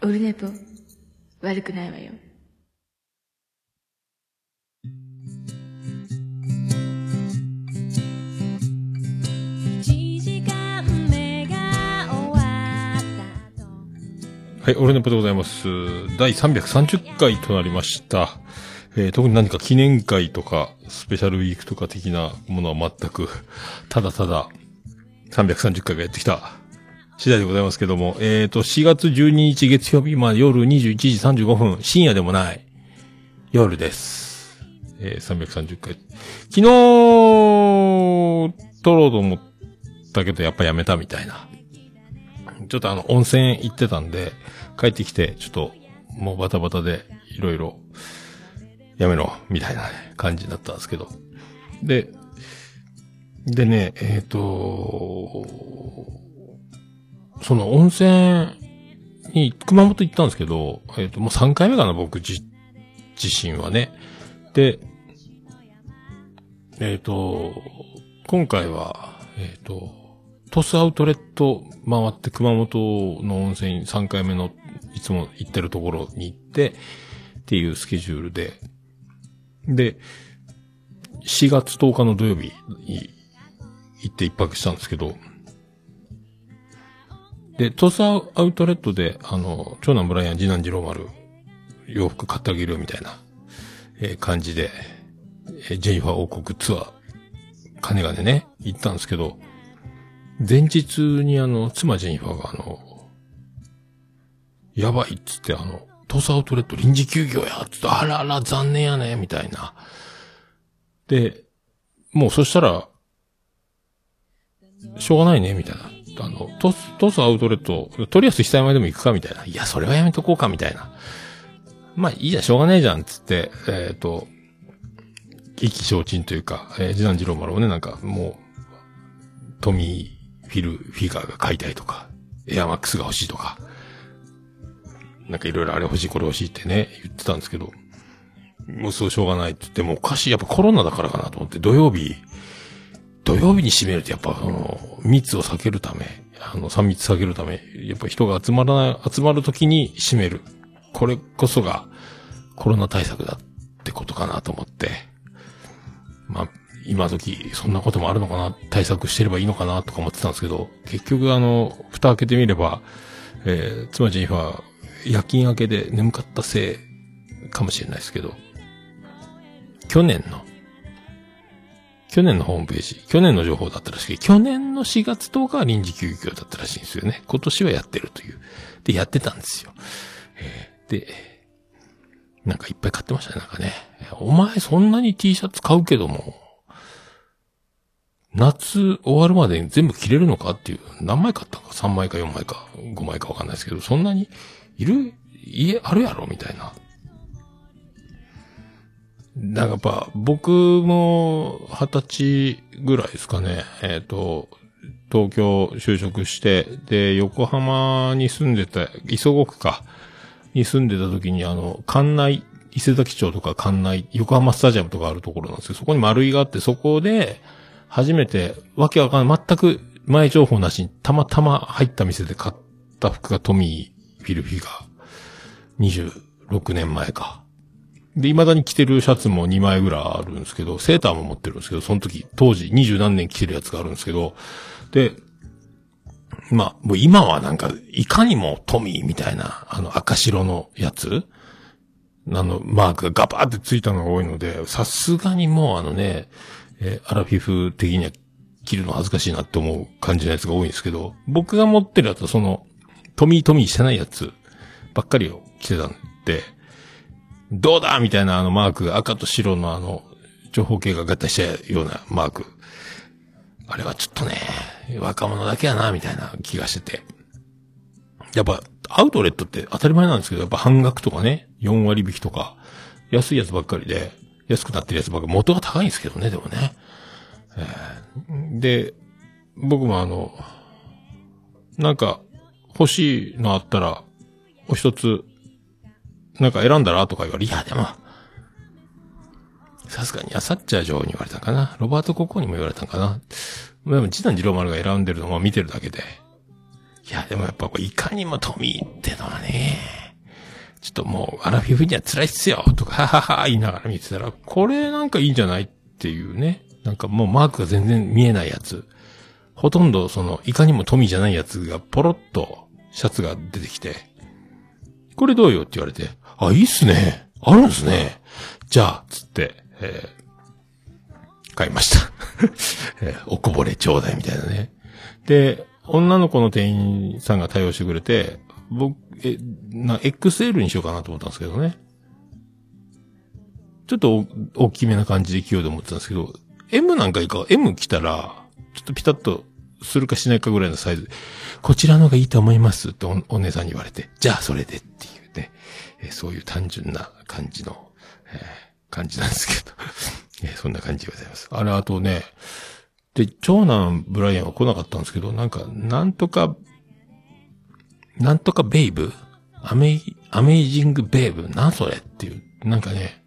オルネポ悪くないわよ。はい、オルネポでございます。第330回となりました。特に何か記念会とかスペシャルウィークとか的なものは全く、ただただ330回がやってきた次第でございますけども、4月12日月曜日、夜21時35分、深夜でもない、夜です。330回。昨日、撮ろうと思ったけど、やっぱやめたみたいな。ちょっと温泉行ってたんで、帰ってきて、ちょっと、もうバタバタで、いろいろ、やめろ、みたいな感じだったんですけど。でね、その温泉に熊本行ったんですけど、もう3回目かな、僕自身はね。で、今回は、鳥栖アウトレット回って熊本の温泉に3回目のいつも行ってるところに行ってっていうスケジュールで、で、4月10日の土曜日に行って一泊したんですけど、で、トスアウトレットで、長男ブライアン、次男次郎丸、洋服買ってあげるよみたいな、感じで、ジェニファー王国ツアー、金がね、行ったんですけど、前日に妻ジェニファーがやばいっつってトスアウトレット臨時休業やっつって、あらあら残念やね、みたいな。で、もうそしたら、しょうがないね、みたいな。トスアウトレット、とりあえず被災前でも行くかみたいな。いや、それはやめとこうかみたいな。まあ、いいじゃん、しょうがないじゃん、つって、意気消沈というか、次男次郎丸をね、なんかもう、トミー・フィガーが買いたいとか、エアマックスが欲しいとか、なんかいろいろあれ欲しい、これ欲しいってね、言ってたんですけど、もうそうしょうがないって言って、もうおかしい、やっぱコロナだからかなと思って、土曜日に閉めるとやっぱ密を避けるため、3密避けるため、やっぱ人が集まるときに閉める。これこそがコロナ対策だってことかなと思って。まあ、今時そんなこともあるのかな、対策してればいいのかなとか思ってたんですけど、結局蓋開けてみれば、妻ジェニファー夜勤明けで眠かったせいかもしれないですけど、去年のホームページ、去年の情報だったらしい。去年の4月10日は臨時休業だったらしいんですよね。今年はやってるという。で、やってたんですよ。で、なんかいっぱい買ってましたね、なんかね。お前そんなに T シャツ買うけども、夏終わるまでに全部着れるのかっていう。何枚買ったか ?3 枚か4枚か5枚かわかんないですけど、そんなに家あるやろみたいな。なんかやっぱ、僕も20歳ぐらいですかね。東京就職して、で、横浜に住んでた、磯子区か、に住んでた時に関内、伊勢崎町とか関内、横浜スタジアムとかあるところなんですけど、そこに丸井があって、そこで、初めて、わけわかんない、全く前情報なしに、たまたま入った店で買った服がトミー・フィルフィガー、26年前か。で、未だに着てるシャツも2枚ぐらいあるんですけど、セーターも持ってるんですけど、その時、当時、20何年着てるやつがあるんですけど、で、まあ、もう今はなんか、いかにもトミーみたいな、赤白のやつ、マークがガバーってついたのが多いので、さすがにもうアラフィフ的には着るの恥ずかしいなって思う感じのやつが多いんですけど、僕が持ってるやつはトミーしてないやつばっかりを着てたんで、どうだみたいなマーク、赤と白の長方形が合体したようなマーク。あれはちょっとね、若者だけやな、みたいな気がしてて。やっぱ、アウトレットって当たり前なんですけど、やっぱ半額とかね、4割引きとか、安いやつばっかりで、安くなってるやつばっかり、元が高いんですけどね、でもね。で、僕もなんか、欲しいのあったら、お一つ、なんか選んだらとか言われ、いやでも、さすがにアサッチャー女王に言われたんかな。ロバート国王にも言われたんかな。でも次男次郎丸が選んでるのを見てるだけで、いや、でもやっぱいかにもトミーってのはね、ちょっともうアラフィフには辛いっすよとか、ははは言いながら見てたら、これなんかいいんじゃないっていうね。なんかもうマークが全然見えないやつ。ほとんどそのいかにもトミーじゃないやつがポロッとシャツが出てきて、これどうよって言われて、あ、いいっすね。あるんすね。じゃあ、つって、買いました、おこぼれちょうだいみたいなね。で、女の子の店員さんが対応してくれて、僕、XL にしようかなと思ったんですけどね。ちょっと大きめな感じで着ようと思ってたんですけど、M なんかいいか、M 着たら、ちょっとピタッとするかしないかぐらいのサイズで、こちらの方がいいと思いますってお姉さんに言われて、じゃあそれでっていうね、そういう単純な感じの、感じなんですけど、そんな感じでございます。あれ、あとね、で、長男ブライアンは来なかったんですけど、なんか、なんとかベイブアメイジングベイブなんそれっていう、なんかね、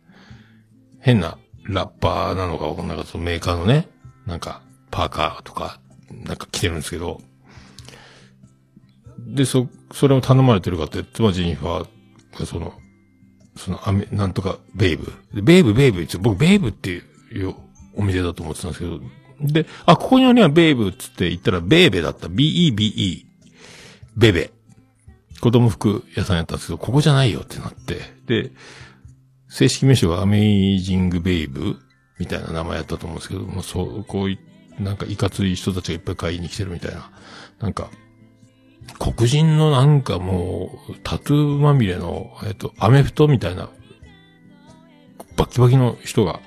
変なラッパーなのか、なんかそのメーカーのね、なんかパーカーとか、なんか着てるんですけど、で、それを頼まれてるかって、妻ジェニファーがそのなんとかベイブ。ベイブって、僕ベイブっていうお店だと思ってたんですけど、で、あ、ここにあるにはベイブっつって言ったらベーベだった。B-E-B-E。ベベ。子供服屋さんやったんですけど、ここじゃないよってなって。で、正式名称がアメイジングベイブみたいな名前やったと思うんですけど、もうこうい、なんかいかつい人たちがいっぱい買いに来てるみたいな。なんか、黒人のなんかもう、タトゥーまみれの、アメフトみたいな、バキバキの人が、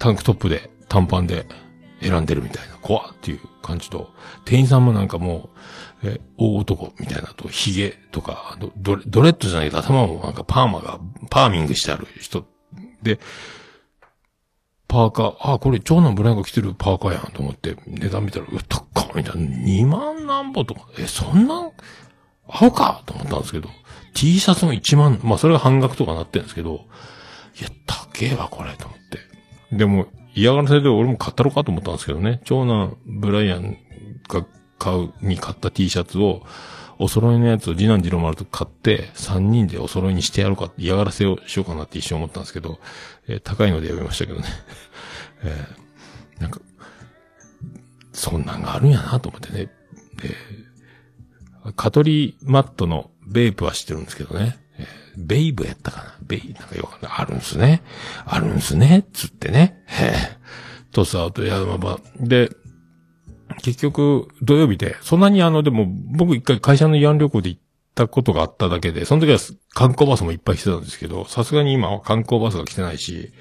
タンクトップで、短パンで、選んでるみたいな、怖っていう感じと、店員さんもなんかもう、大男みたいなと、髭とか、ドレッドじゃないけど頭もなんかパーミングしてある人で、パーカー、あ、これ長男ブランが着てるパーカーやんと思って、値段見たら、うわ、高っみたいな、2万何歩とか、そんな、青かと思ったんですけど、T シャツも1万、まあそれが半額とかなってるんですけど、いや、高えわ、これ、と思って。でも、嫌がらせで俺も買ったろかと思ったんですけどね。長男ブライアンが買った T シャツを、お揃いのやつを次男次郎丸と買って、3人でお揃いにしてやろうか、嫌がらせをしようかなって一瞬思ったんですけど、高いのでやめましたけどね。なんか、そんなんがあるんやなと思ってね。カトリマットのベイプは知ってるんですけどね。ベイブやったかななんかよくわかんない。あるんすね。つってね。トスアウトやるまま。で、結局、土曜日で、そんなにでも、僕一回会社の慰安旅行で行ったことがあっただけで、その時は観光バスもいっぱい来てたんですけど、さすがに今は観光バスが来てないし、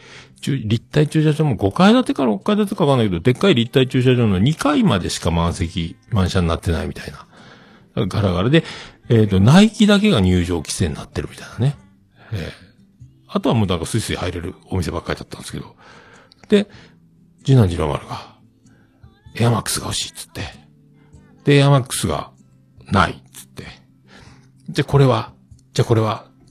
立体駐車場も5階建てから6階建てかわかんないけど、でっかい立体駐車場の2階までしか満車になってないみたいな。ガラガラで、ナイキだけが入場規制になってるみたいなね。あとはもうなんかスイスイ入れるお店ばっかりだったんですけど。で、次男次郎丸が、エアマックスが欲しいっつって。で、エアマックスがないっつって。じゃあこれは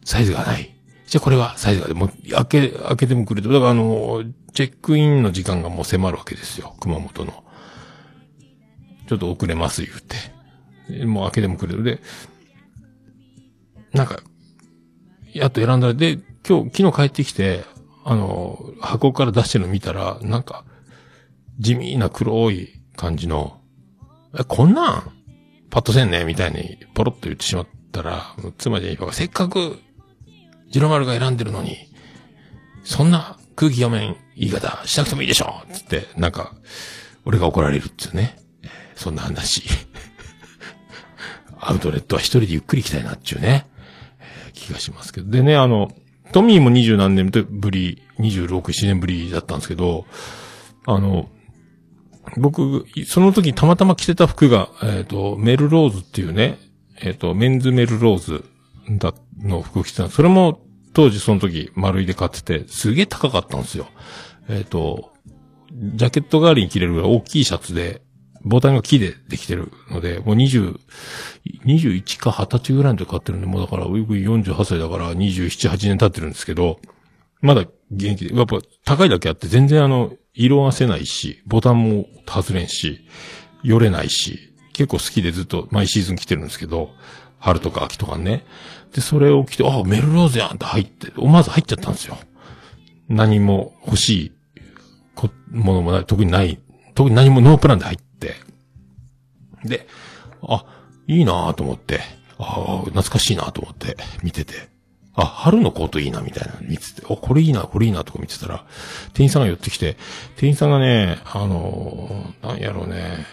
サイズがない。じゃあこれはサイズがない。もう開けてもくれと。だからチェックインの時間がもう迫るわけですよ。熊本の。ちょっと遅れます言って。もう開けてもくれる。で、なんか、やっと選んだら、で、昨日帰ってきて、箱から出してるの見たら、なんか、地味な黒い感じの、こんなん、パッとせんね、みたいに、ポロッと言ってしまったら、妻ジェニファーが、せっかく、ジロマルが選んでるのに、そんな空気読めん言い方しなくてもいいでしょつって、なんか、俺が怒られるっつうね。そんな話。アウトレットは一人でゆっくり行きたいなっちゅうね、気がしますけど。でね、トミーも20何年ぶり、26、7年ぶりだったんですけど、僕、その時たまたま着てた服が、メルローズっていうね、メンズメルローズの服を着てた。それも当時その時、丸いで買ってて、すげえ高かったんですよ。ジャケット代わりに着れるぐらい大きいシャツで、ボタンが木でできてるので、もう21か20歳ぐらいの時買ってるんで、もうだから、僕48歳だから27、8年経ってるんですけど、まだ元気で、やっぱ高いだけあって全然色褪せないし、ボタンも外れんし、よれないし、結構好きでずっと毎シーズン着てるんですけど、春とか秋とかね。で、それを着て、あ、メルローズやんって入って、思わず入っちゃったんですよ。何も欲しいものもない、特にない、特に何もノープランで入って。で、あ、いいなぁと思って、あ、懐かしいなぁと思って見てて、あ、春のコートいいなみたいなの見てて、あ、これいいな、これいいなとか見てたら、店員さんが寄ってきて、店員さんがね、なんやろうね、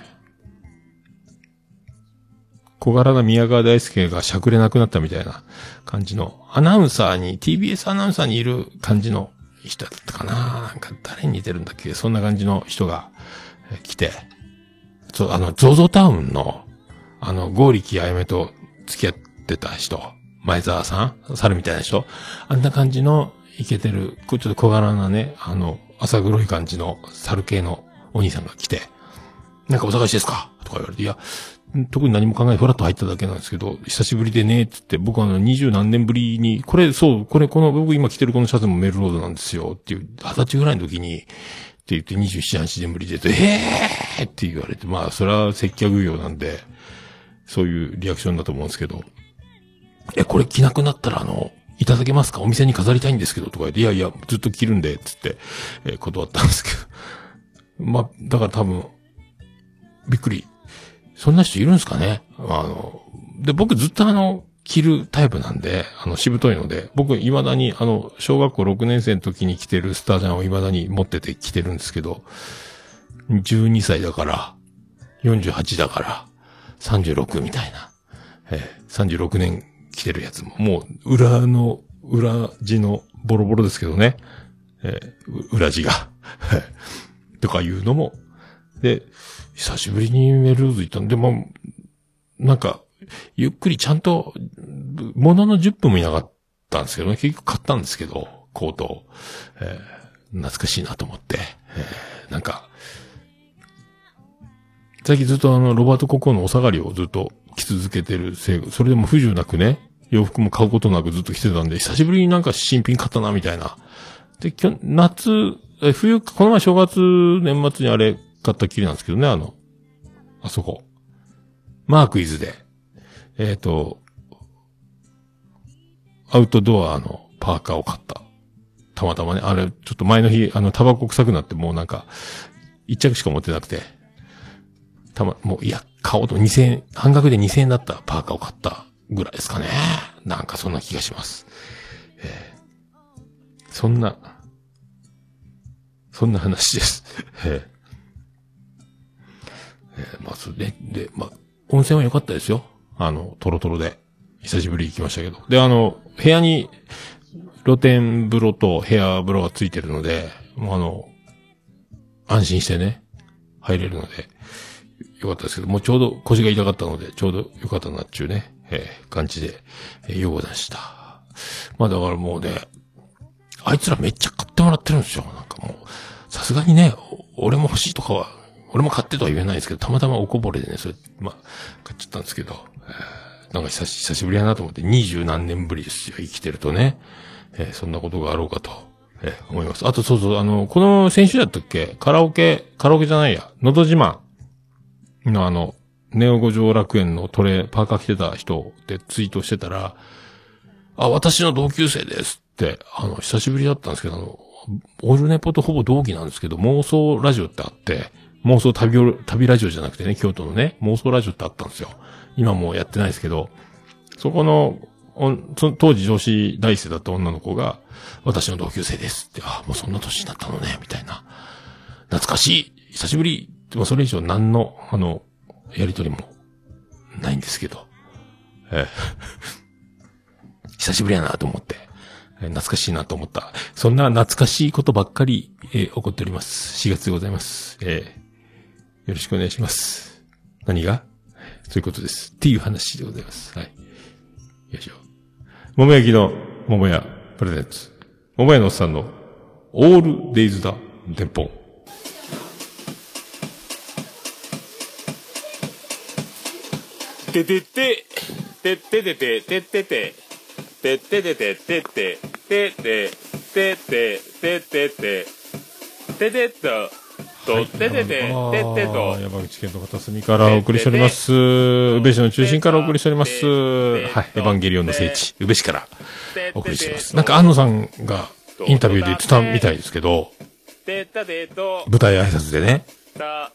小柄な宮川大輔がしゃくれなくなったみたいな感じの、アナウンサーに、TBS アナウンサーにいる感じの人だったかな、なんか誰に似てるんだっけ、そんな感じの人が来て、そう、ゾゾタウンの、ゴーリキあやめと付き合ってた人、前澤さん、猿みたいな人、あんな感じのイケてる、ちょっと小柄なね、浅黒い感じの猿系のお兄さんが来て、なんかお探しですかとか言われて、いや、特に何も考えずフラッと入っただけなんですけど、久しぶりでね、つって、僕20何年ぶりに、これ、そう、この、僕今着てるこのシャツもメルロードなんですよ、っていう、20歳ぐらいの時に、って言って27、8年ぶりで、って言われて、まあ、それは接客業なんで、そういうリアクションだと思うんですけど、え、これ着なくなったらいただけますか？お店に飾りたいんですけど、とか言って、いやいや、ずっと着るんで、つって、断ったんですけど。まあ、だから多分、びっくり。そんな人いるんですかね？で、僕ずっと着るタイプなんで、しぶといので、僕未だに小学校6年生の時に着てるスタージャンを未だに持ってて着てるんですけど、12歳だから、48だから、36みたいな、36年着てるやつも、もう裏地のボロボロですけどね、裏地が、とかいうのも、で、久しぶりにメルーズ行ったんで、もう、なんか、ゆっくりちゃんと、ものの10分もいなかったんですけどね、結局買ったんですけど、コートを。懐かしいなと思って、なんか、最近ずっとロバート国王のお下がりをずっと着続けてるせい、それでも不自由なくね、洋服も買うことなくずっと着てたんで、久しぶりになんか新品買ったな、みたいな。で、冬、この前正月、年末にあれ、買ったっきりなんですけどね、あそこ。マークイズで。アウトドアのパーカーを買った。たまたまね、あれ、ちょっと前の日、タバコ臭くなってもうなんか、一着しか持ってなくて、もう、いや、買おうと、半額で2000円だったパーカーを買ったぐらいですかね。なんかそんな気がします。そんな話です。まあ、それで、まあ、温泉は良かったですよ。トロトロで。久しぶりに行きましたけど。で、部屋に、露天風呂と部屋風呂がついてるので、もう安心してね、入れるので、良かったですけど、もうちょうど腰が痛かったので、ちょうど良かったなっちゅうね、感じで、ようございました。まあ、だからもうね、あいつらめっちゃ買ってもらってるんですよ。なんかもう、さすがにね、俺も欲しいとかは、俺も買ってとは言えないですけど、たまたまおこぼれでね、それ、買っちゃったんですけど、なんか久しぶりやなと思って、20何年ぶりですよ、生きてるとね。そんなことがあろうかと、思います。あと、そうそう、この先週だったっけ、カラオケじゃないや、のど自慢のネオ五条楽園のパーカー着てた人でツイートしてたら、あ、私の同級生ですって、久しぶりだったんですけど、オルネポとほぼ同期なんですけど、妄想ラジオってあって、妄想旅ラジオじゃなくてね、京都のね、妄想ラジオってあったんですよ。今もうやってないですけど、そこの、当時上司大生だった女の子が、私の同級生ですって、あ、もうそんな年になったのね、みたいな。懐かしい、久しぶり、もうそれ以上何の、やりとりも、ないんですけど、久しぶりやなと思って、懐かしいなと思った。そんな懐かしいことばっかり、起こっております。4月でございます。よろしくお願いします。何が？そういうことです。っていう話でございます。はい。よいしょ。桃焼きの桃屋プレゼンツ。桃屋のおっさんのオールデイズだ、デンポン。ててて、てててて、ててて、てててて、ててて、ててて、ててて、ててて、ててて、山口県の片隅からお送りしております。宇部市の中心からお送りしております。はい、エヴァンゲリオンの聖地、宇部市からお送りしています。なんか安野さんがインタビューで言ってたみたいですけど、舞台挨拶でね、ラ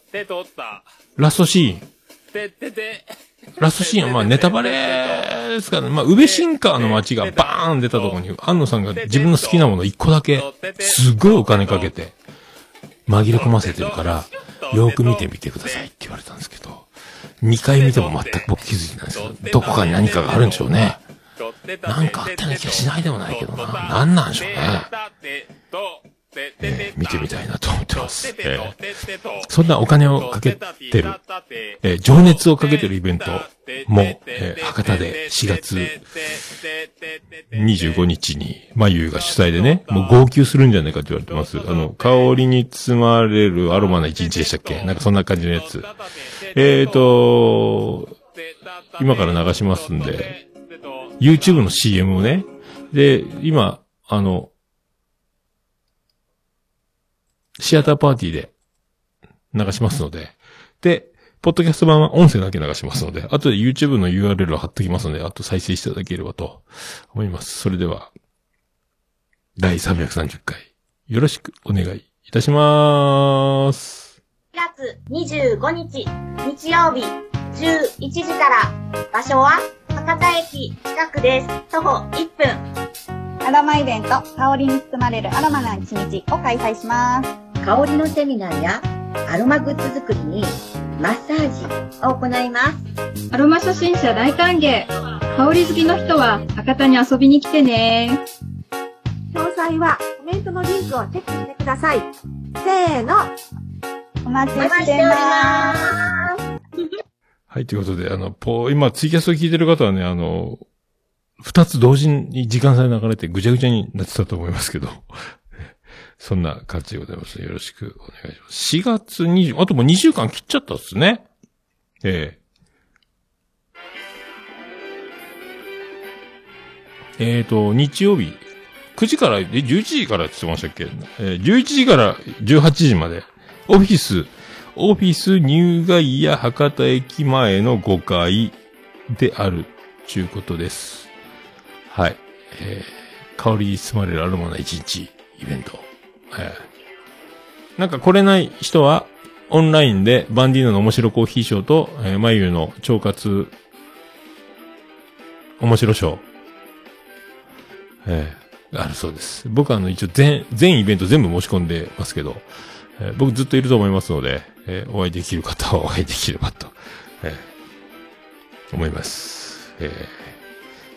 ストシーン。ラストシーンはまあネタバレですからね、まあ宇部新川の街がバーン出たところに、安野さんが自分の好きなもの一個だけ、すごいお金かけて、紛れ込ませてるから、よーく見てみてくださいって言われたんですけど、2回見ても全く僕気づいてないんですけど、どこかに何かがあるんでしょうね。なんかあったような気がしないでもないけどな。なんなんでしょうね。見てみたいなと思ってます。そんなお金をかけてる、情熱をかけてるイベントも、博多で4月25日に、まゆゆが主催でね、もう号泣するんじゃないかって言われてます。香りに包まれるアロマな一日でしたっけ？なんかそんな感じのやつ。今から流しますんで、YouTube の CM をね、で、今、シアターパーティーで流しますので。で、ポッドキャスト版は音声だけ流しますので、後で YouTube の URL を貼っときますので、あと再生していただければと思います。それでは、第330回、よろしくお願いいたしまーす。4月25日、日曜日、11時から、場所は博多駅近くです。徒歩1分。アロマイベント、香りに包まれるアロマな一日を開催します。香りのセミナーやアロマグッズ作りにマッサージを行います。アロマ初心者大歓迎。香り好きの人は博多に遊びに来てね。詳細はコメントのリンクをチェックしてください。せーの、お待ちしてます。はい、ということで、今ツイキャスを聞いてる方はね、二つ同時に時間差で流れてぐちゃぐちゃになってたと思いますけど。そんな感じでございます。よろしくお願いします。4月20、あともう2週間切っちゃったっすね。日曜日、9時から、11時からって言ってましたっけ？11時から18時まで、オフィス入外や博多駅前の5階である、ちゅうことです。はい。香りに包まれるアロマな一日、イベント。なんか来れない人は、オンラインでバンディーナの面白コーヒーショーと、まゆゆの腸活、面白ショー、あるそうです。僕一応全イベント全部申し込んでますけど、僕ずっといると思いますので、お会いできる方はお会いできればと、思います。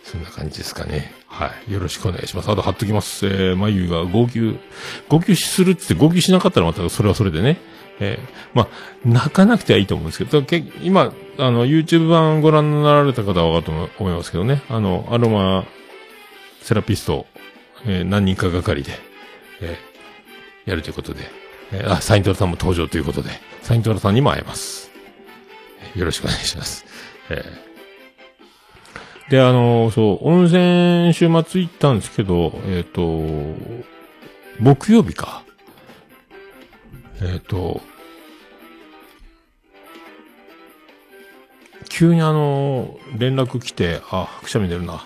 そんな感じですかね。はい。よろしくお願いします。あと貼っときます。まゆゆが号泣するって号泣しなかったらまたそれはそれでね。まあ、泣かなくてはいいと思うんですけど、今、YouTube 版ご覧になられた方はわかると思いますけどね。アロマセラピスト、何人かがかりで、やるということで、サイントラさんも登場ということで、サイントラさんにも会えます。よろしくお願いします。で、そう、温泉週末行ったんですけど、木曜日か。急に連絡来て、あ、くしゃみ出るな。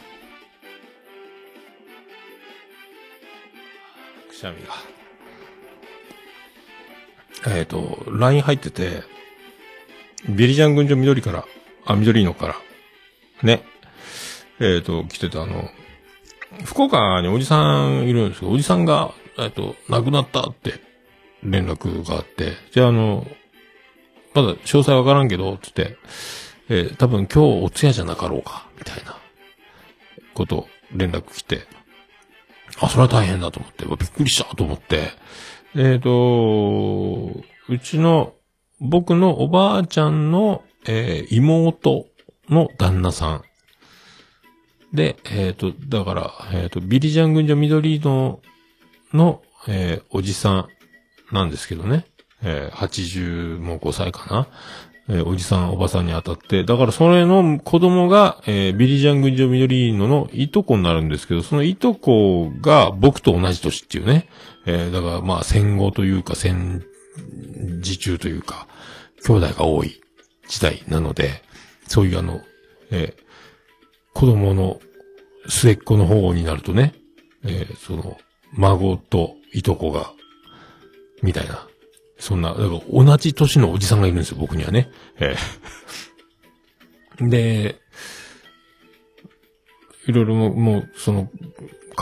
くしゃみが。LINE 入ってて、ビリジャン群青緑から、緑のから、ね。来てた福岡におじさんいるんですけど、おじさんが、亡くなったって連絡があって、じゃあまだ詳細わからんけど、つって、多分今日お通夜じゃなかろうか、みたいな、こと、連絡来て、あ、それは大変だと思って、びっくりしたと思って、うちの、僕のおばあちゃんの、妹の旦那さん、で、だから、ビリジャン群青緑の、おじさんなんですけどね。80もう5歳かな。おじさん、おばさんに当たって、だからそれの子供が、ビリジャン群青緑のいとこになるんですけど、そのいとこが僕と同じ年っていうね。だからまあ戦後というか戦自中というか、兄弟が多い時代なので、そういう子供の末っ子の方になるとね、孫といとこが、みたいな、そんな、だから同じ年のおじさんがいるんですよ、僕にはね。で、いろいろもう、代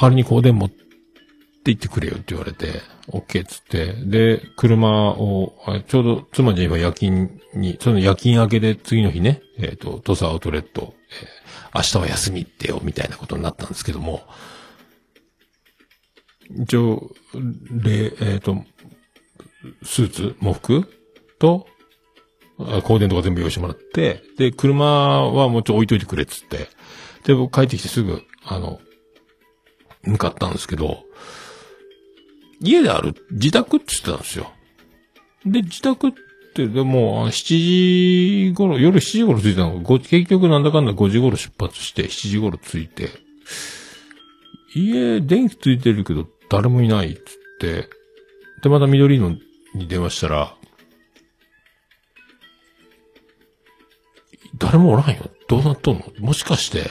わりに香典持って行ってくれよって言われて、OK つって、で、車を、ちょうど、妻じゃ今夜勤に、その夜勤明けで次の日ね、土佐アウトレット、明日は休みってよ、みたいなことになったんですけども、一応、スーツ、喪服と、香典とか全部用意してもらって、で、車はもうちょ置いといてくれっつって、で、僕帰ってきてすぐ、向かったんですけど、家である、自宅って言ってたんですよ。で、自宅って、でも、7時頃、夜7時頃着いたのが、結局なんだかんだ5時頃出発して、7時頃着いて、家、電気ついてるけど、誰もいないっつって、で、また緑のに電話したら、誰もおらんよ。どうなっとんの？もしかして、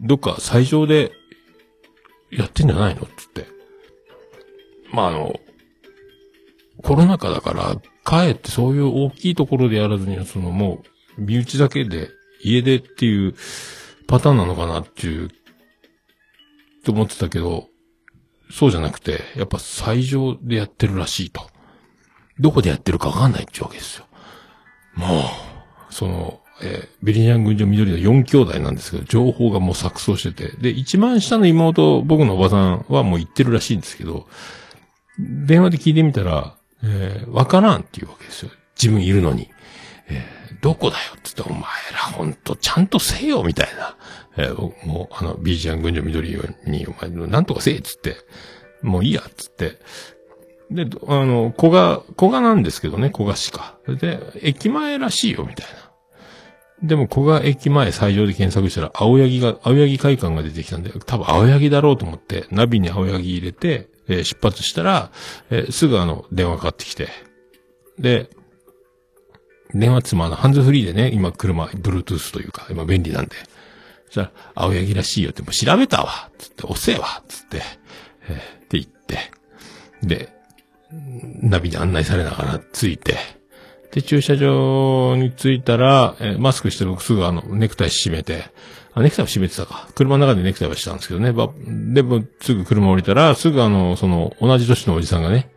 どっか最上でやってんじゃないの？つって。まあ、コロナ禍だから、かえってそういう大きいところでやらずに、もう、身内だけで、家でっていうパターンなのかなっていう、と思ってたけど、そうじゃなくて、やっぱ最上でやってるらしいと。どこでやってるかわかんないっていうわけですよ。もう、ベリニャン軍上緑の4兄弟なんですけど、情報がもう錯綜してて。で、一番下の妹、僕のおばさんはもう行ってるらしいんですけど、電話で聞いてみたら、わからんっていうわけですよ。自分いるのに。どこだよって言って、お前らほんとちゃんとせよみたいな。僕もビリニャン軍上緑に、お前なんとかせえっつって、もういいやっつって。で、古賀なんですけどね、古賀市か。で、駅前らしいよ、みたいな。でも、古賀駅前最上で検索したら、青柳会館が出てきたんで、多分青柳だろうと思って、ナビに青柳入れて、出発したら、すぐ電話かかってきて。で、電話ってハンズフリーでね、今車、Bluetooth というか、今便利なんで。そしたら、青柳らしいよって、もう調べたわつって、遅えわつって、って言って。で、ナビで案内されながら着いて、で、駐車場に着いたら、マスクして僕すぐネクタイ締めて、ネクタイを締めてたか。車の中でネクタイはしたんですけどね。でも、すぐ車降りたら、すぐ同じ年のおじさんがね、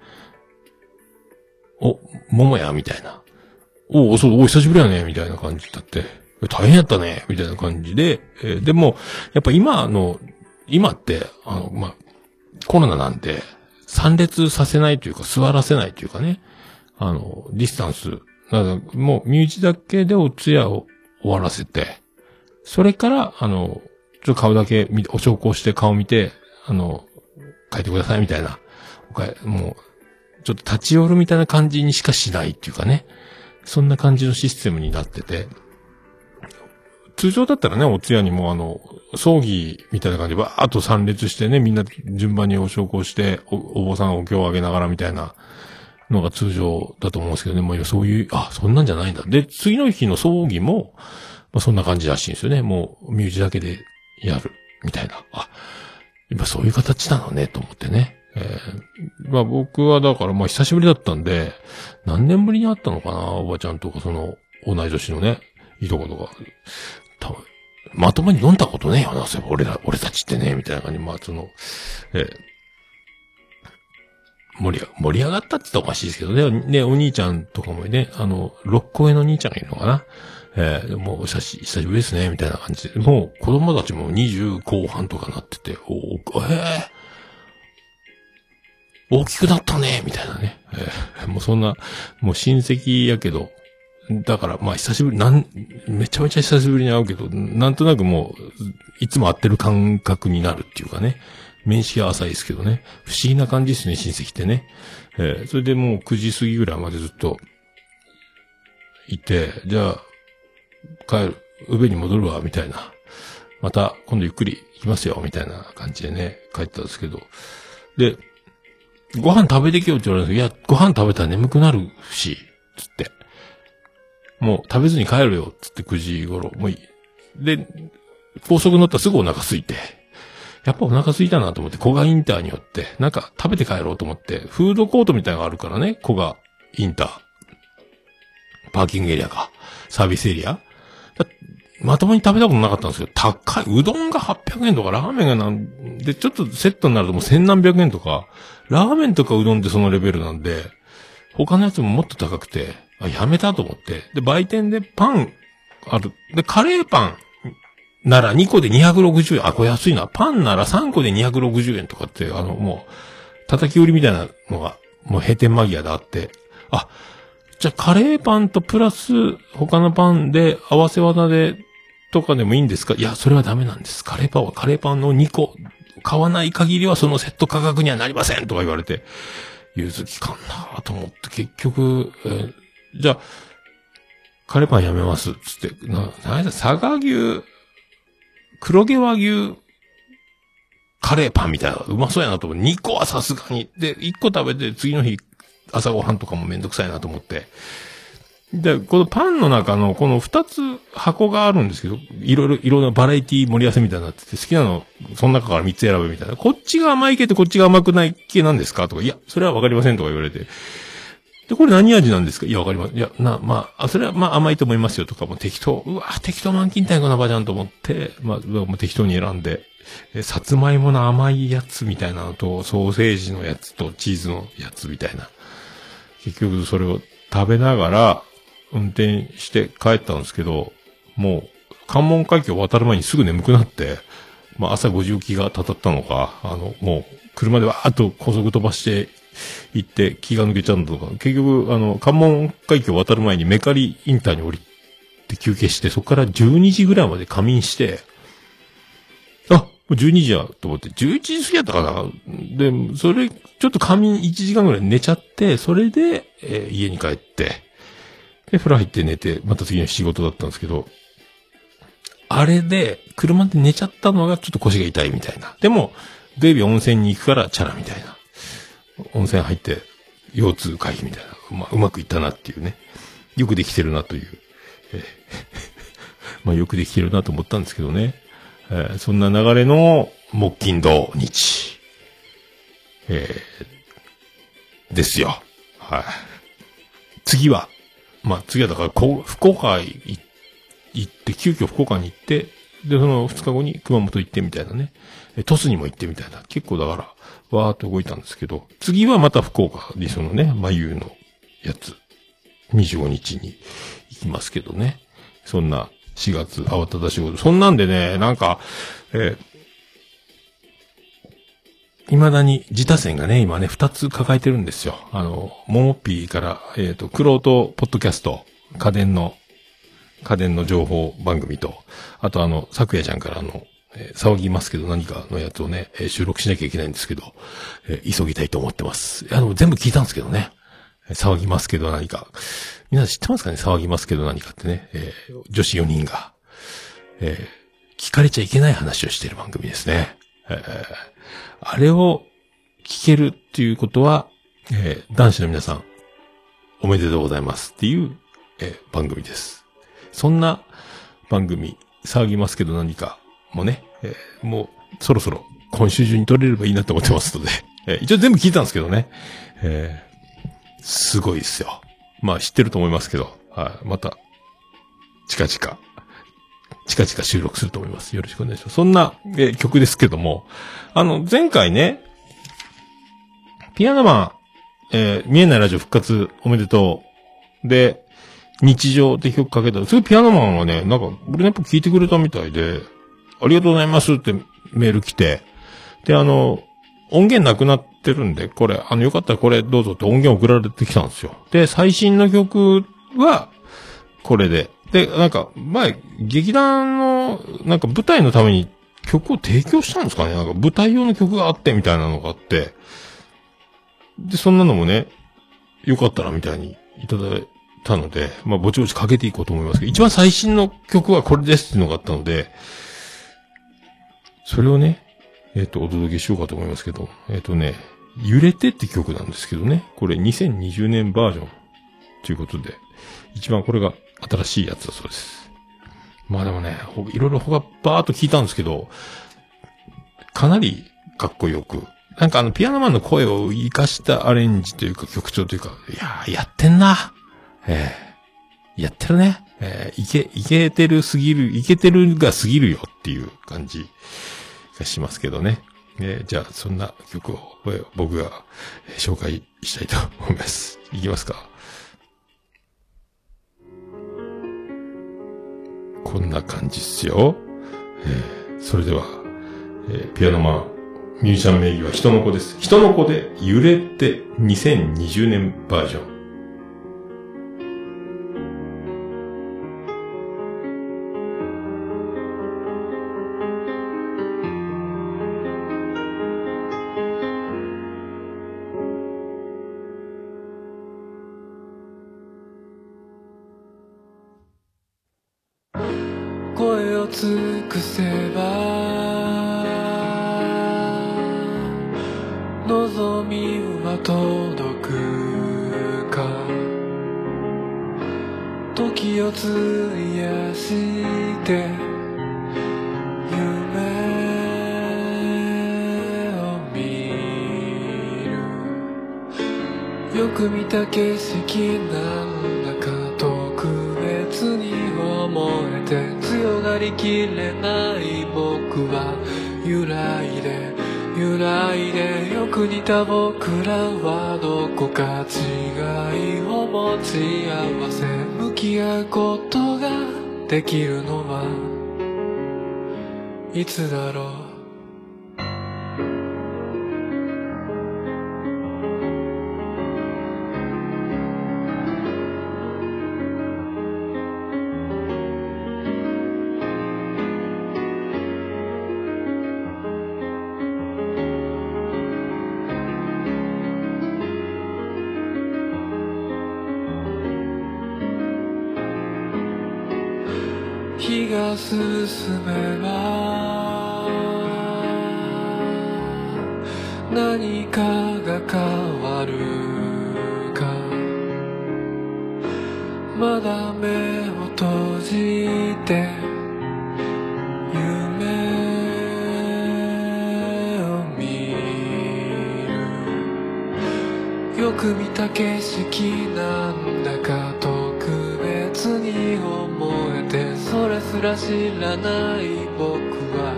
お、桃やみたいな。お、久しぶりやねみたいな感じだって。大変やったねみたいな感じで、でも、やっぱ今って、コロナなんで、参列させないというか、座らせないというかね。ディスタンス。もう、身内だけでお通夜を終わらせて、それから、ちょっと顔だけ見て、お焼香して顔見て、書いてくださいみたいな。もう、ちょっと立ち寄るみたいな感じにしかしないっていうかね。そんな感じのシステムになってて。通常だったらね、お通夜にも葬儀みたいな感じでバーっと参列してね、みんな順番にお焼香して、お坊さんお経をあげながらみたいなのが通常だと思うんですけどね、もうそういう、そんなんじゃないんだ。で、次の日の葬儀も、そんな感じらしいんですよね。もう、身内だけでやる、みたいな。今そういう形なのね、と思ってね。僕はだから、久しぶりだったんで、何年ぶりに会ったのかな、おばちゃんとか、同い年のね、いとことか。多分まともに飲んだことねえよな、そういえば俺たちってね、みたいな感じで、盛り上がったって言ったらおかしいですけどね、お兄ちゃんとかもね、6個上の兄ちゃんがいるのかな、もう久しぶりですね、みたいな感じで、もう子供たちも20後半とかなってて、大きくなったね、みたいなね、もうそんな、もう親戚やけど、だから、久しぶり、めちゃめちゃ久しぶりに会うけど、なんとなくもう、いつも会ってる感覚になるっていうかね。面識は浅いですけどね。不思議な感じですね、親戚ってね。それでもう9時過ぎぐらいまでずっと、いて、じゃあ、帰る、宇部に戻るわ、みたいな。また、今度ゆっくり行きますよ、みたいな感じでね、帰ったんですけど。で、ご飯食べてきようって言われるんですけど、いや、ご飯食べたら眠くなるし、つって。もう食べずに帰るよ、つって9時頃。もういい。で、高速乗ったらすぐお腹空いて。やっぱお腹空いたなと思って、古賀インターに寄って、なんか食べて帰ろうと思って、フードコートみたいなのがあるからね、古賀インター。パーキングエリアか。サービスエリア。まともに食べたことなかったんですけど、高い。うどんが800円とか、ラーメンがなんで、ちょっとセットになるともう1700円とか、ラーメンとかうどんってそのレベルなんで、他のやつももっと高くて、あ、やめたと思って。で、売店でパンある。で、カレーパン。なら2個で260円。あ、これ安いな。パンなら3個で260円とかって、もう、叩き売りみたいなのが、もう閉店間際であって。あ、じゃあカレーパンとプラス、他のパンで、合わせ技で、とかでもいいんですか？いや、それはダメなんです。カレーパンはカレーパンの2個、買わない限りはそのセット価格にはなりませんとか言われて、ゆずきかんなと思って、結局、じゃあ、カレーパンやめます。つって、佐賀牛、黒毛和牛、カレーパンみたいな、うまそうやなと思って、2個はさすがに。で、1個食べて、次の日、朝ごはんとかもめんどくさいなと思って。で、このパンの中の、この2つ箱があるんですけど、いろんなバラエティ盛り合わせみたいになってて、好きなの、その中から3つ選べみたいな。こっちが甘い系とこっちが甘くない系なんですかとか、いや、それはわかりませんとか言われて。で、これ何味なんですか？いや、わかります。いや、それは、甘いと思いますよとか、もう適当、うわ、適当満金太鼓な場じゃんと思って、もう適当に選んで、さつまいもの甘いやつみたいなのと、ソーセージのやつと、チーズのやつみたいな。結局、それを食べながら、運転して帰ったんですけど、もう、関門海峡を渡る前にすぐ眠くなって、朝5時起きがたたったのか、もう、車でわーっと高速飛ばして、行って気が抜けちゃうのとか、結局、関門海峡を渡る前にメカリインターに降りて休憩して、そこから12時ぐらいまで仮眠して、あ、もう12時やと思って、11時過ぎやったかな。で、それ、ちょっと仮眠1時間ぐらい寝ちゃって、それで、家に帰って、で、風呂入って寝て、また次の仕事だったんですけど、あれで、車で寝ちゃったのがちょっと腰が痛いみたいな。でも、土曜日温泉に行くからチャラみたいな。温泉入って、腰痛回避みたいな。うまくいったなっていうね。よくできてるなという。よくできてるなと思ったんですけどね。そんな流れの、木金土日。ですよ。はい。次は、次はだから、福岡行って、急遽福岡に行って、で、その2日後に熊本行ってみたいなね。鳥栖にも行ってみたいな。結構だから、わーっと動いたんですけど、次はまた福岡にそのね、まゆゆのやつ、25日に行きますけどね。そんな4月慌ただしいこと。そんなんでね、なんか、未だに自他線がね、今ね、2つ抱えてるんですよ。モモピーから、クロートポッドキャスト、家電の情報番組と、あと昨夜ちゃんから騒ぎますけど何かのやつをね、収録しなきゃいけないんですけど、急ぎたいと思ってます。全部聞いたんですけどね。騒ぎますけど何か。皆さん知ってますかね？騒ぎますけど何かってね、女子4人が、聞かれちゃいけない話をしている番組ですね。あれを聞けるっていうことは、男子の皆さん、おめでとうございますっていう、番組です。そんな番組、騒ぎますけど何かもね、もうそろそろ今週中に撮れればいいなと思ってますので、一応全部聞いたんですけどね、すごいですよ。知ってると思いますけど、また、近々収録すると思います。よろしくお願いします。そんな、曲ですけども、前回ね、ピアノマン、見えないラジオ復活おめでとう。で、日常って曲かけたら、すごいピアノマンはね、なんか、俺やっぱ聞いてくれたみたいで、ありがとうございますってメール来て、で、音源なくなってるんで、これ、よかったらこれどうぞって音源送られてきたんですよ。で、最新の曲は、これで。で、なんか、前、劇団の、なんか舞台のために曲を提供したんですかね。なんか舞台用の曲があってみたいなのがあって、で、そんなのもね、よかったらみたいにいただいて、たので、ぼちぼちかけていこうと思いますけど、一番最新の曲はこれですっていうのがあったので、それをね、お届けしようかと思いますけど、揺れてって曲なんですけどね。これ2020年バージョンということで、一番これが新しいやつだそうです。まあでもね、いろいろ他バーっと聞いたんですけど、かなりかっこよく、なんかピアノマンの声を活かしたアレンジというか曲調というか、いやーやってんな。やってるね。いけてるが過ぎるよっていう感じがしますけどね。じゃあ、そんな曲を僕が紹介したいと思います。いきますか。こんな感じっすよ。それでは、ピアノマン、ミュージシャン名義は人の子です。人の子で揺れて2020年バージョン。声を尽くせば望みは届くか、時を費やして夢を見る。よく見た景色なんだか特別に思えて、強がりきれない僕は揺らいで揺らいで、よく似た僕らはどこか違いを持ち合わせ、向き合うことができるのはいつだろう。日が進めば何かが変わるか、まだ目を閉じて夢を見る。よく見た景色なんだか特別に思う。それすら知らない僕は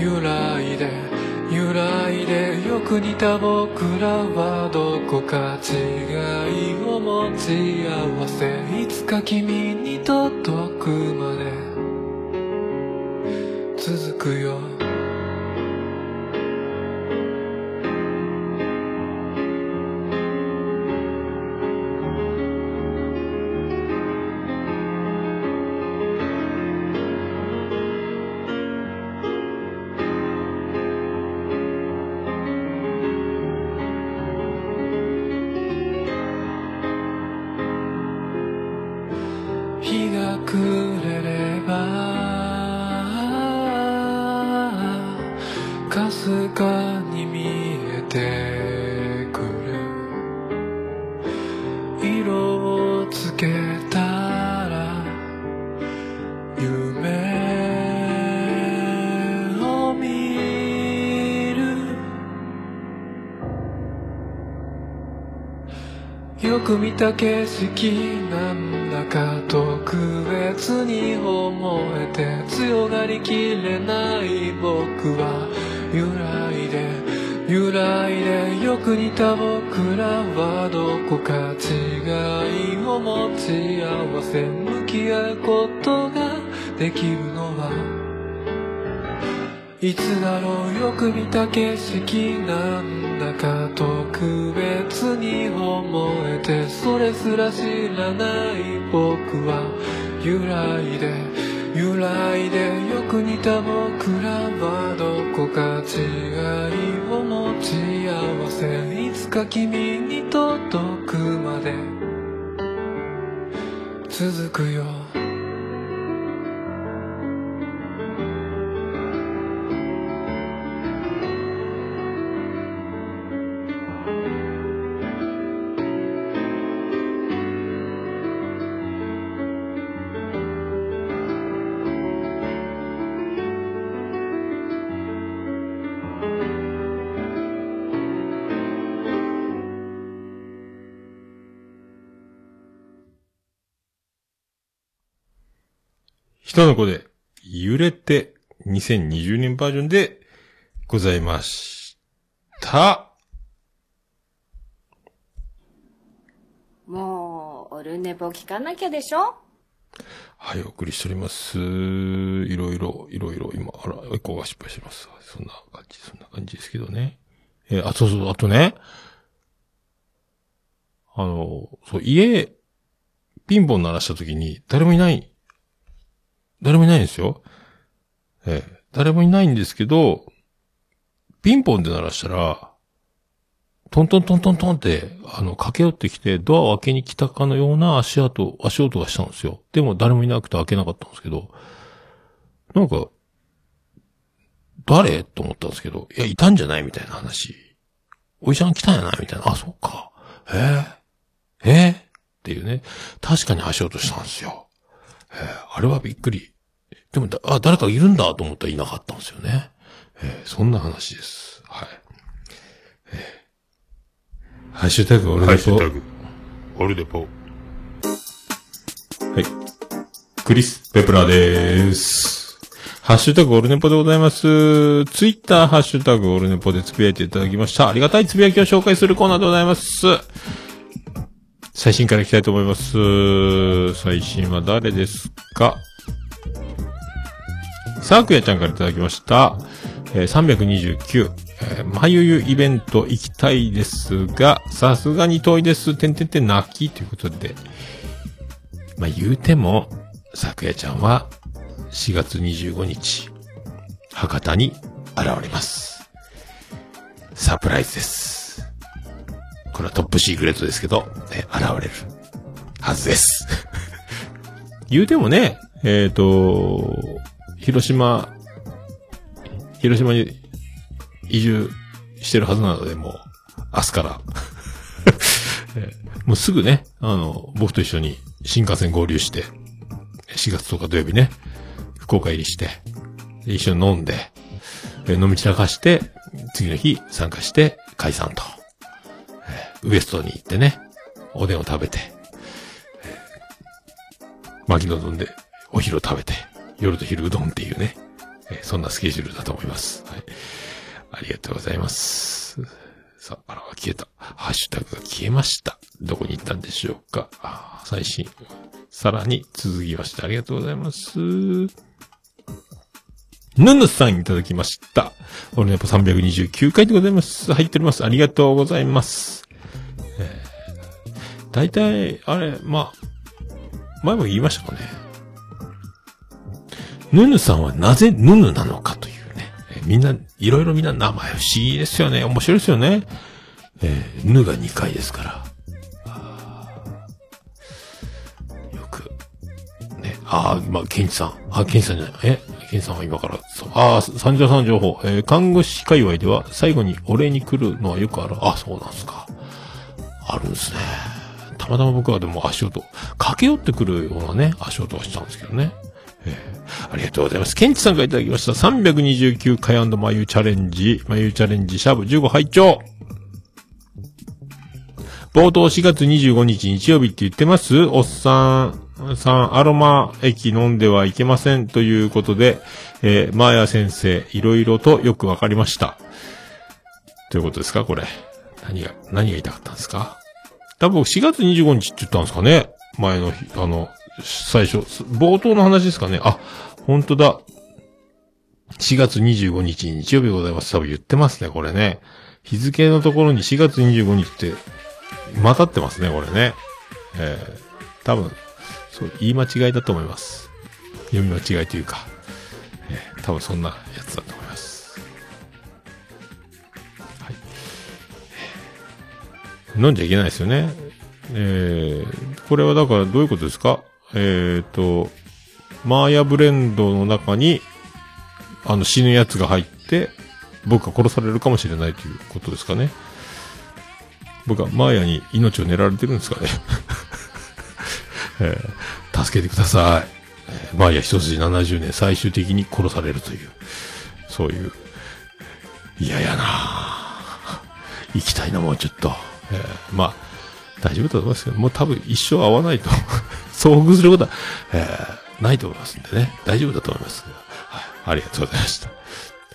揺らいで揺らいで、よく似た僕らはどこか違いを持ち合わせ、いつか君に届くまで続くよ。日が暮れればかすかに見えてくる。色をつけたら夢を見る。よく見た景色なんだ特別に思えて、強がりきれない僕は揺らいで揺らいで、よく似た僕らはどこか違いを持ち合わせ、向き合うことができるのはいつだろう。よく見た景色なんだか特別に思えて、それすら知らない僕は揺らいで揺らいで、よく似た僕らはどこか違いを持ち合わせ、いつか君に届くまで続くよ。人の子で揺れて2020年バージョンでございました。もう、オルネボ聞かなきゃでしょ。はい、お送りしております。いろいろ今、あら、一個が失敗してます。そんな感じですけどね。そう、あとね。そう、家、ピンポン鳴らした時に、誰もいないんですよ。誰もいないんですけど、ピンポンで鳴らしたら、トントンって、駆け寄ってきて、ドアを開けに来たかのような足音がしたんですよ。でも誰もいなくて開けなかったんですけど、なんか、誰?と思ったんですけど、いや、いたんじゃないみたいな話。お医者さん来たんやないみたいな。あ、そっか。っていうね。確かに足音したんですよ。あれはびっくり。でも誰かいるんだと思ったらいなかったんですよね。そんな話です。はい。ハッシュタグオルネポ。はい。クリス・ペプラでーす。ハッシュタグオルネポでございます。ツイッターハッシュタグオルネポでつぶやいていただきました。ありがたいつぶやきを紹介するコーナーでございます。最新からいきたいと思います。最新は誰ですか?サークヤちゃんからいただきました。329。まゆゆイベント行きたいですが、さすがに遠いです。泣きということで。まあ、言うても、さくやちゃんは4月25日、博多に現れます。サプライズです。これはトップシークレットですけど、現れるはずです。言うてもね、広島に、移住してるはずなので、もう、明日から、もうすぐね、僕と一緒に新幹線合流して、4月10日土曜日ね、福岡入りして、一緒に飲んで、飲み散らかして、次の日参加して解散と、ウエストに行ってね、おでんを食べて、巻きのどんでお昼を食べて、夜と昼うどんっていうね、そんなスケジュールだと思います。はい、ありがとうございます。さあ、消えた。ハッシュタグが消えました。どこに行ったんでしょうか。最新。さらに続きまして、ありがとうございます。ぬぬさんいただきました。オルネポ329回でございます。入っております。ありがとうございます。大体、あれ、まあ、前も言いましたかね。ぬぬさんはなぜぬぬなのかという。みんな名前不思議ですよね。面白いですよね。ぬが2回ですから。よく。ね。ケンチさん。ケンチさんじゃない。ケンチさんは今から。そう。三条さんの情報。看護師界隈では最後にお礼に来るのはよくある。そうなんですか。あるんですね。たまたま僕はでも足音、駆け寄ってくるようなね、足音をしたんですけどね。ありがとうございます。ケンチさんからいただきました。329回&まゆゆチャレンジ。まゆゆチャレンジ、シャープ15拝聴。冒頭4月25日日曜日って言ってます?おっさん、アロマ液飲んではいけません。ということで、マーヤ先生、いろいろとよくわかりました。ということですか?これ。何が言いたかったんですか?多分4月25日って言ったんですかね?前の日、最初、冒頭の話ですかね。本当だ。4月25日日曜日でございます。多分言ってますね、これね。日付のところに4月25日って、混ざってますね、これね。多分、そう、言い間違いだと思います。読み間違いというか、多分そんなやつだと思います。はい。飲んじゃいけないですよね。これはだからどういうことですか?マーヤブレンドの中に、死ぬやつが入って、僕が殺されるかもしれないということですかね。僕はマーヤに命を狙われてるんですかね。助けてください。マーヤ一筋70年最終的に殺されるという、そういう、嫌やな行きたいな、もうちょっと。まあ、大丈夫だと思いますけど、もう多分一生会わないと、遭遇することは、ないと思いますんでね。大丈夫だと思います。はい。ありがとうございました。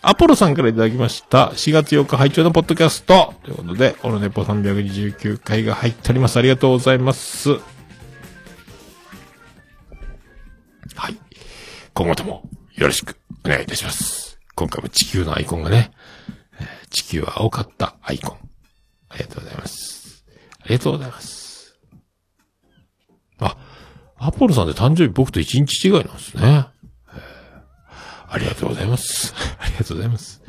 アポロさんからいただきました。4月4日拝聴のポッドキャスト。ということで、オロネポ329回が入っております。ありがとうございます。はい。今後ともよろしくお願いいたします。今回も地球のアイコンがね、地球は青かったアイコン。ありがとうございます。ありがとうございます。あ、アポロさんで誕生日僕と一日違いなんですね。ありがとうございます。ありがとうございます。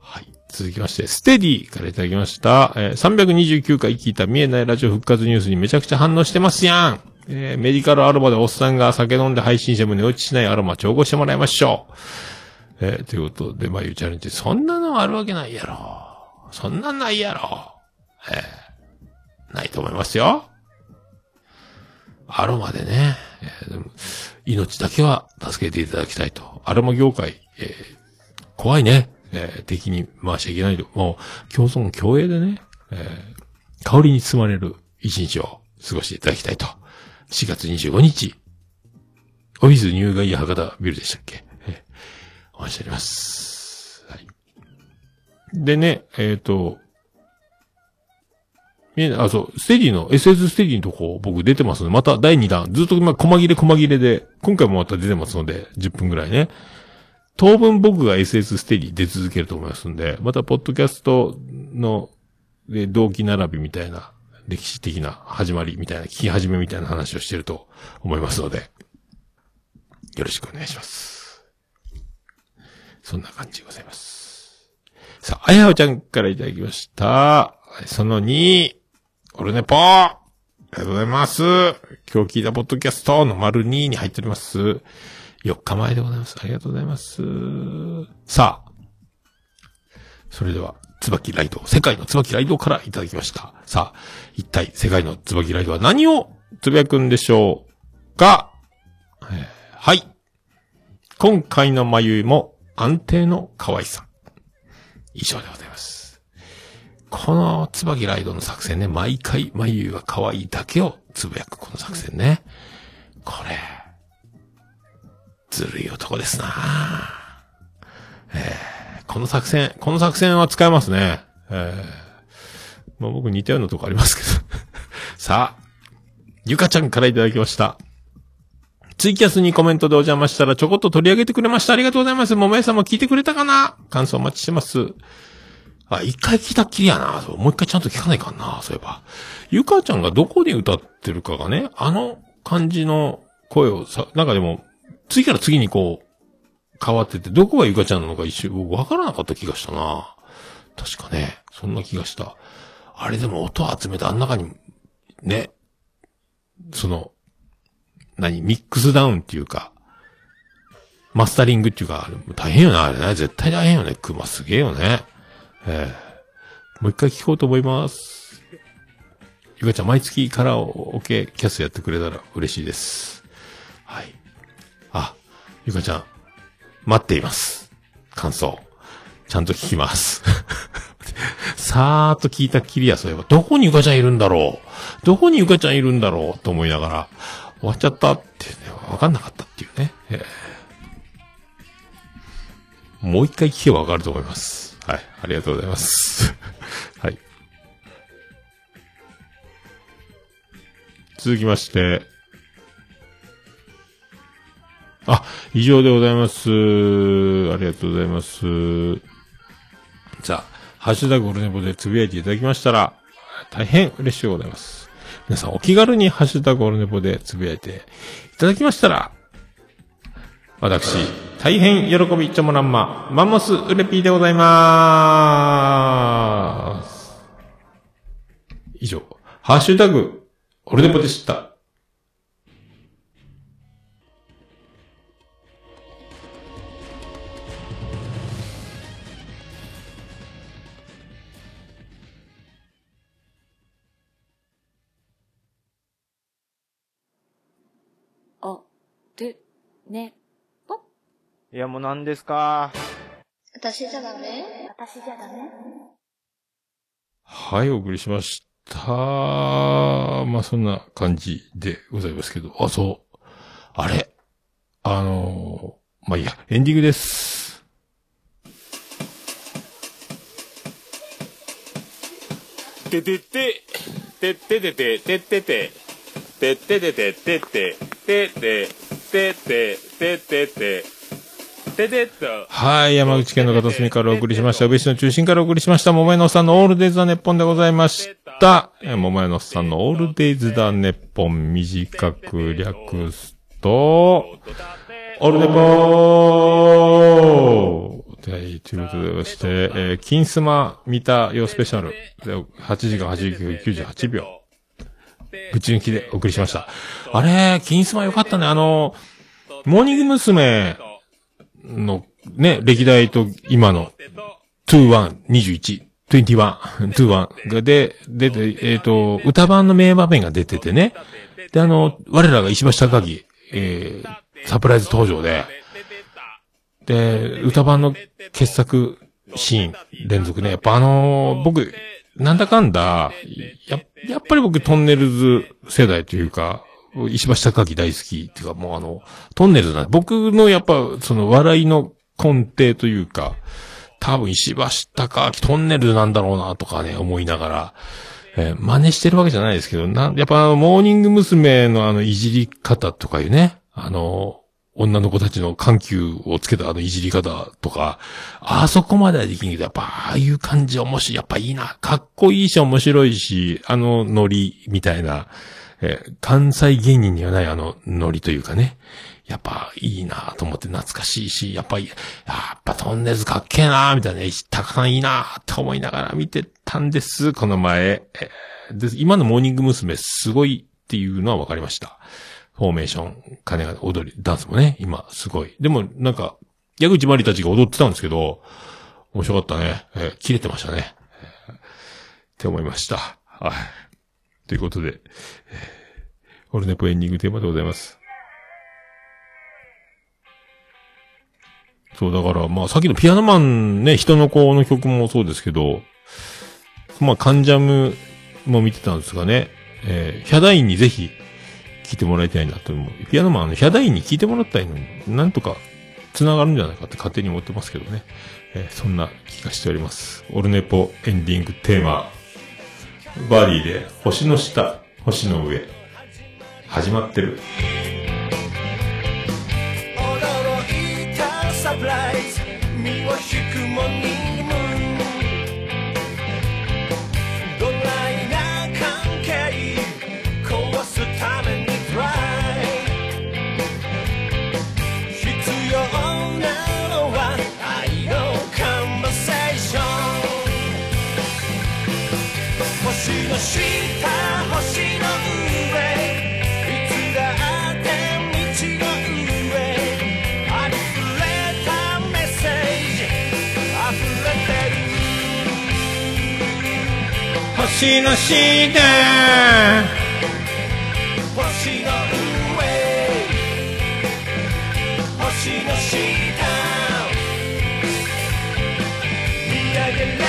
はい。続きまして、ステディからいただきました。329回聞いた見えないラジオ復活ニュースにめちゃくちゃ反応してますやん。メディカルアロマでおっさんが酒飲んで配信しても寝落ちしないアロマ調合してもらいましょう。ということで、まゆゆチャレンジ、そんなのあるわけないやろ。そんなんないやろ。ないと思いますよ。アロマでね、でも命だけは助けていただきたいと。アロマ業界、怖いね、敵に回しちゃいけないと。もう共存共栄でね、香りに包まれる一日を過ごしていただきたいと。4月25日、オフィスニューガイア博多ビルでしたっけ、お待ちしております。はい。でね、あ、そう、ステディの、SS ステディのとこ、僕出てますので、また第2弾、ずっと今、細切れで、今回もまた出てますので、10分ぐらいね。当分僕が SS ステディ出続けると思いますんで、また、ポッドキャストの、同期並びみたいな、歴史的な始まりみたいな、聞き始めみたいな話をしてると思いますので、よろしくお願いします。そんな感じでございます。さあ、あやおちゃんからいただきました。その2、オルネポー、ありがとうございます。今日聞いたポッドキャストの丸2に入っております。4日前でございます。ありがとうございます。さあ、それでは、椿ライド、世界の椿ライドからいただきました。さあ、一体世界の椿ライドは何をつぶやくんでしょうか。はい。今回のまゆゆも安定の可愛さ。以上でございます。この椿ライドの作戦ね、毎回まゆゆが可愛いだけをつぶやくこの作戦ね。これ、ずるい男ですな、この作戦は使えますね。まあ、僕似たようなとこありますけど。さあ、ゆかちゃんからいただきました。ツイキャスにコメントでお邪魔したらちょこっと取り上げてくれました。ありがとうございます。もめさんも聞いてくれたかな？感想お待ちしてます。あ、一回聞いたっきりやな。もう一回ちゃんと聞かないかな。そういえば。ゆかちゃんがどこで歌ってるかがね、あの感じの声をさ、なんかでも、次から次にこう、変わってて、どこがゆかちゃんなのか一瞬、僕わからなかった気がしたな。確かね、そんな気がした。あれでも音を集めてあん中に、ね、ミックスダウンっていうか、マスタリングっていうか、あれ大変よね、あれね。絶対大変よね。クマすげえよね。もう一回聞こうと思います。ゆかちゃん、毎月カラオケキャスやってくれたら嬉しいです。はい。あ、ゆかちゃん、待っています。感想。ちゃんと聞きます。さーっと聞いたっきりや、そういえば、どこにゆかちゃんいるんだろうと思いながら、終わっちゃったってね、わかんなかったっていうね。もう一回聞けばわかると思います。はい、ありがとうございます。はい。続きまして。あ、以上でございます。ありがとうございます。さあ、ハッシュタグオルネポでつぶやいていただきましたら、大変嬉しいございます。皆さんお気軽にハッシュタグオルネポでつぶやいていただきましたら、私、大変喜びちょもらんま、マンモスウレピーでございまーす。以上、ハッシュタグ、オルネポでした。あ、で、ね。いやもう何ですか。私じゃダメ。はい、お送りしました。まあ、そんな感じでございますけど。あ、そう。あれまあ、いいや、エンディングです。ててて、てててて、ててて、てててて、てて、てて、てて、ててて、はい、山口県の片隅からお送りしました。宇部市の中心からお送りしました。桃屋のおっさんのオールデイズだネッポンでございました。桃屋のおっさんのオールデイズだネッポン、短く略すと、オールネポー、はい、ということでまして、金スマ見たよスペシャル、8時間89秒、ぶち抜きでお送りしました。あれ、金スマ良かったね。モーニング娘。の、ね、歴代と今の、21、21、21、21で、出て、歌版の名場面が出ててね。で、我らが石橋貴明、サプライズ登場で、で、歌版の傑作シーン連続ね。やっぱ僕、なんだかんだ、やっぱり僕トンネルズ世代というか、石橋貴明大好きっていうか、もうトンネルズな、僕のやっぱその笑いの根底というか、多分石橋貴明トンネルズなんだろうなとかね、思いながら、真似してるわけじゃないですけど、やっぱモーニング娘。のいじり方とかいうね、女の子たちの緩急をつけたいじり方とか、あそこまではできんけど、やっぱああいう感じ面白い、やっぱいいな、かっこいいし面白いし、ノリみたいな、関西芸人にはないノリというかね。やっぱいいなと思って懐かしいし、やっぱトンネルズかっけえなみたいな、たくさんいいなと思いながら見てたんです、この前。で、今のモーニング娘。すごいっていうのは分かりました。フォーメーション、金が踊り、ダンスもね、今すごい。でもなんか、矢口まりたちが踊ってたんですけど、面白かったね。切れてましたね。って思いました。はい。ということで、オルネポエンディングテーマでございます。そう、だから、まあ、さっきのピアノマンね、人の子の曲もそうですけど、まあ、カンジャムも見てたんですがね、ヒャダインにぜひ聴いてもらいたいなと思う。ピアノマン、ヒャダインに聴いてもらったらいいのに、なんとか繋がるんじゃないかって勝手に思ってますけどね。そんな気がしております。オルネポエンディングテーマ。バディで星の下、星の上、始まってる。驚いたサプライズ、身を引くもにもドライな関係壊すためにトライ、必要なのは愛のカンバセーション、星の下、星の上、いつだって道の上、あふれたメッセージ、あふれてる。星の下、星の上、星の下、見上げれ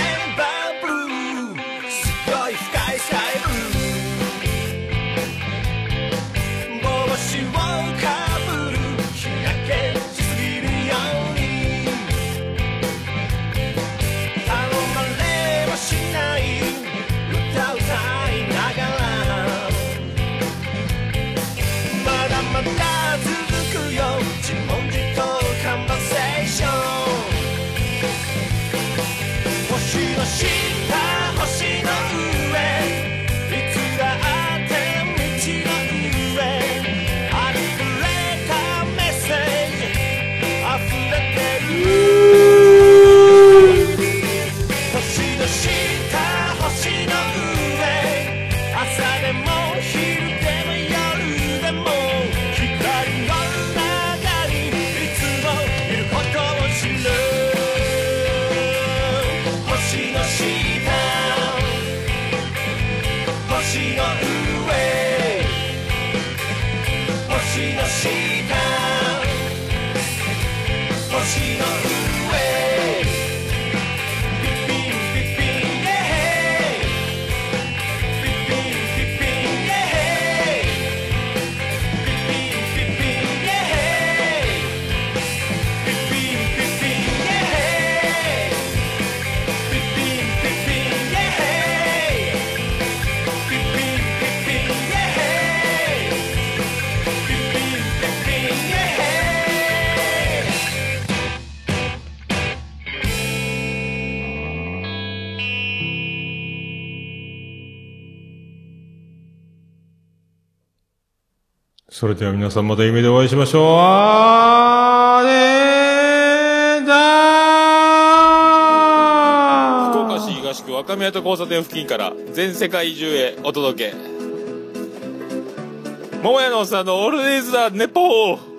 それでは皆さんまた夢でお会いしましょう。あれだー。福岡市東区若宮と交差点付近から全世界中へお届け。桃屋のおっさんのオールデイズだネポー。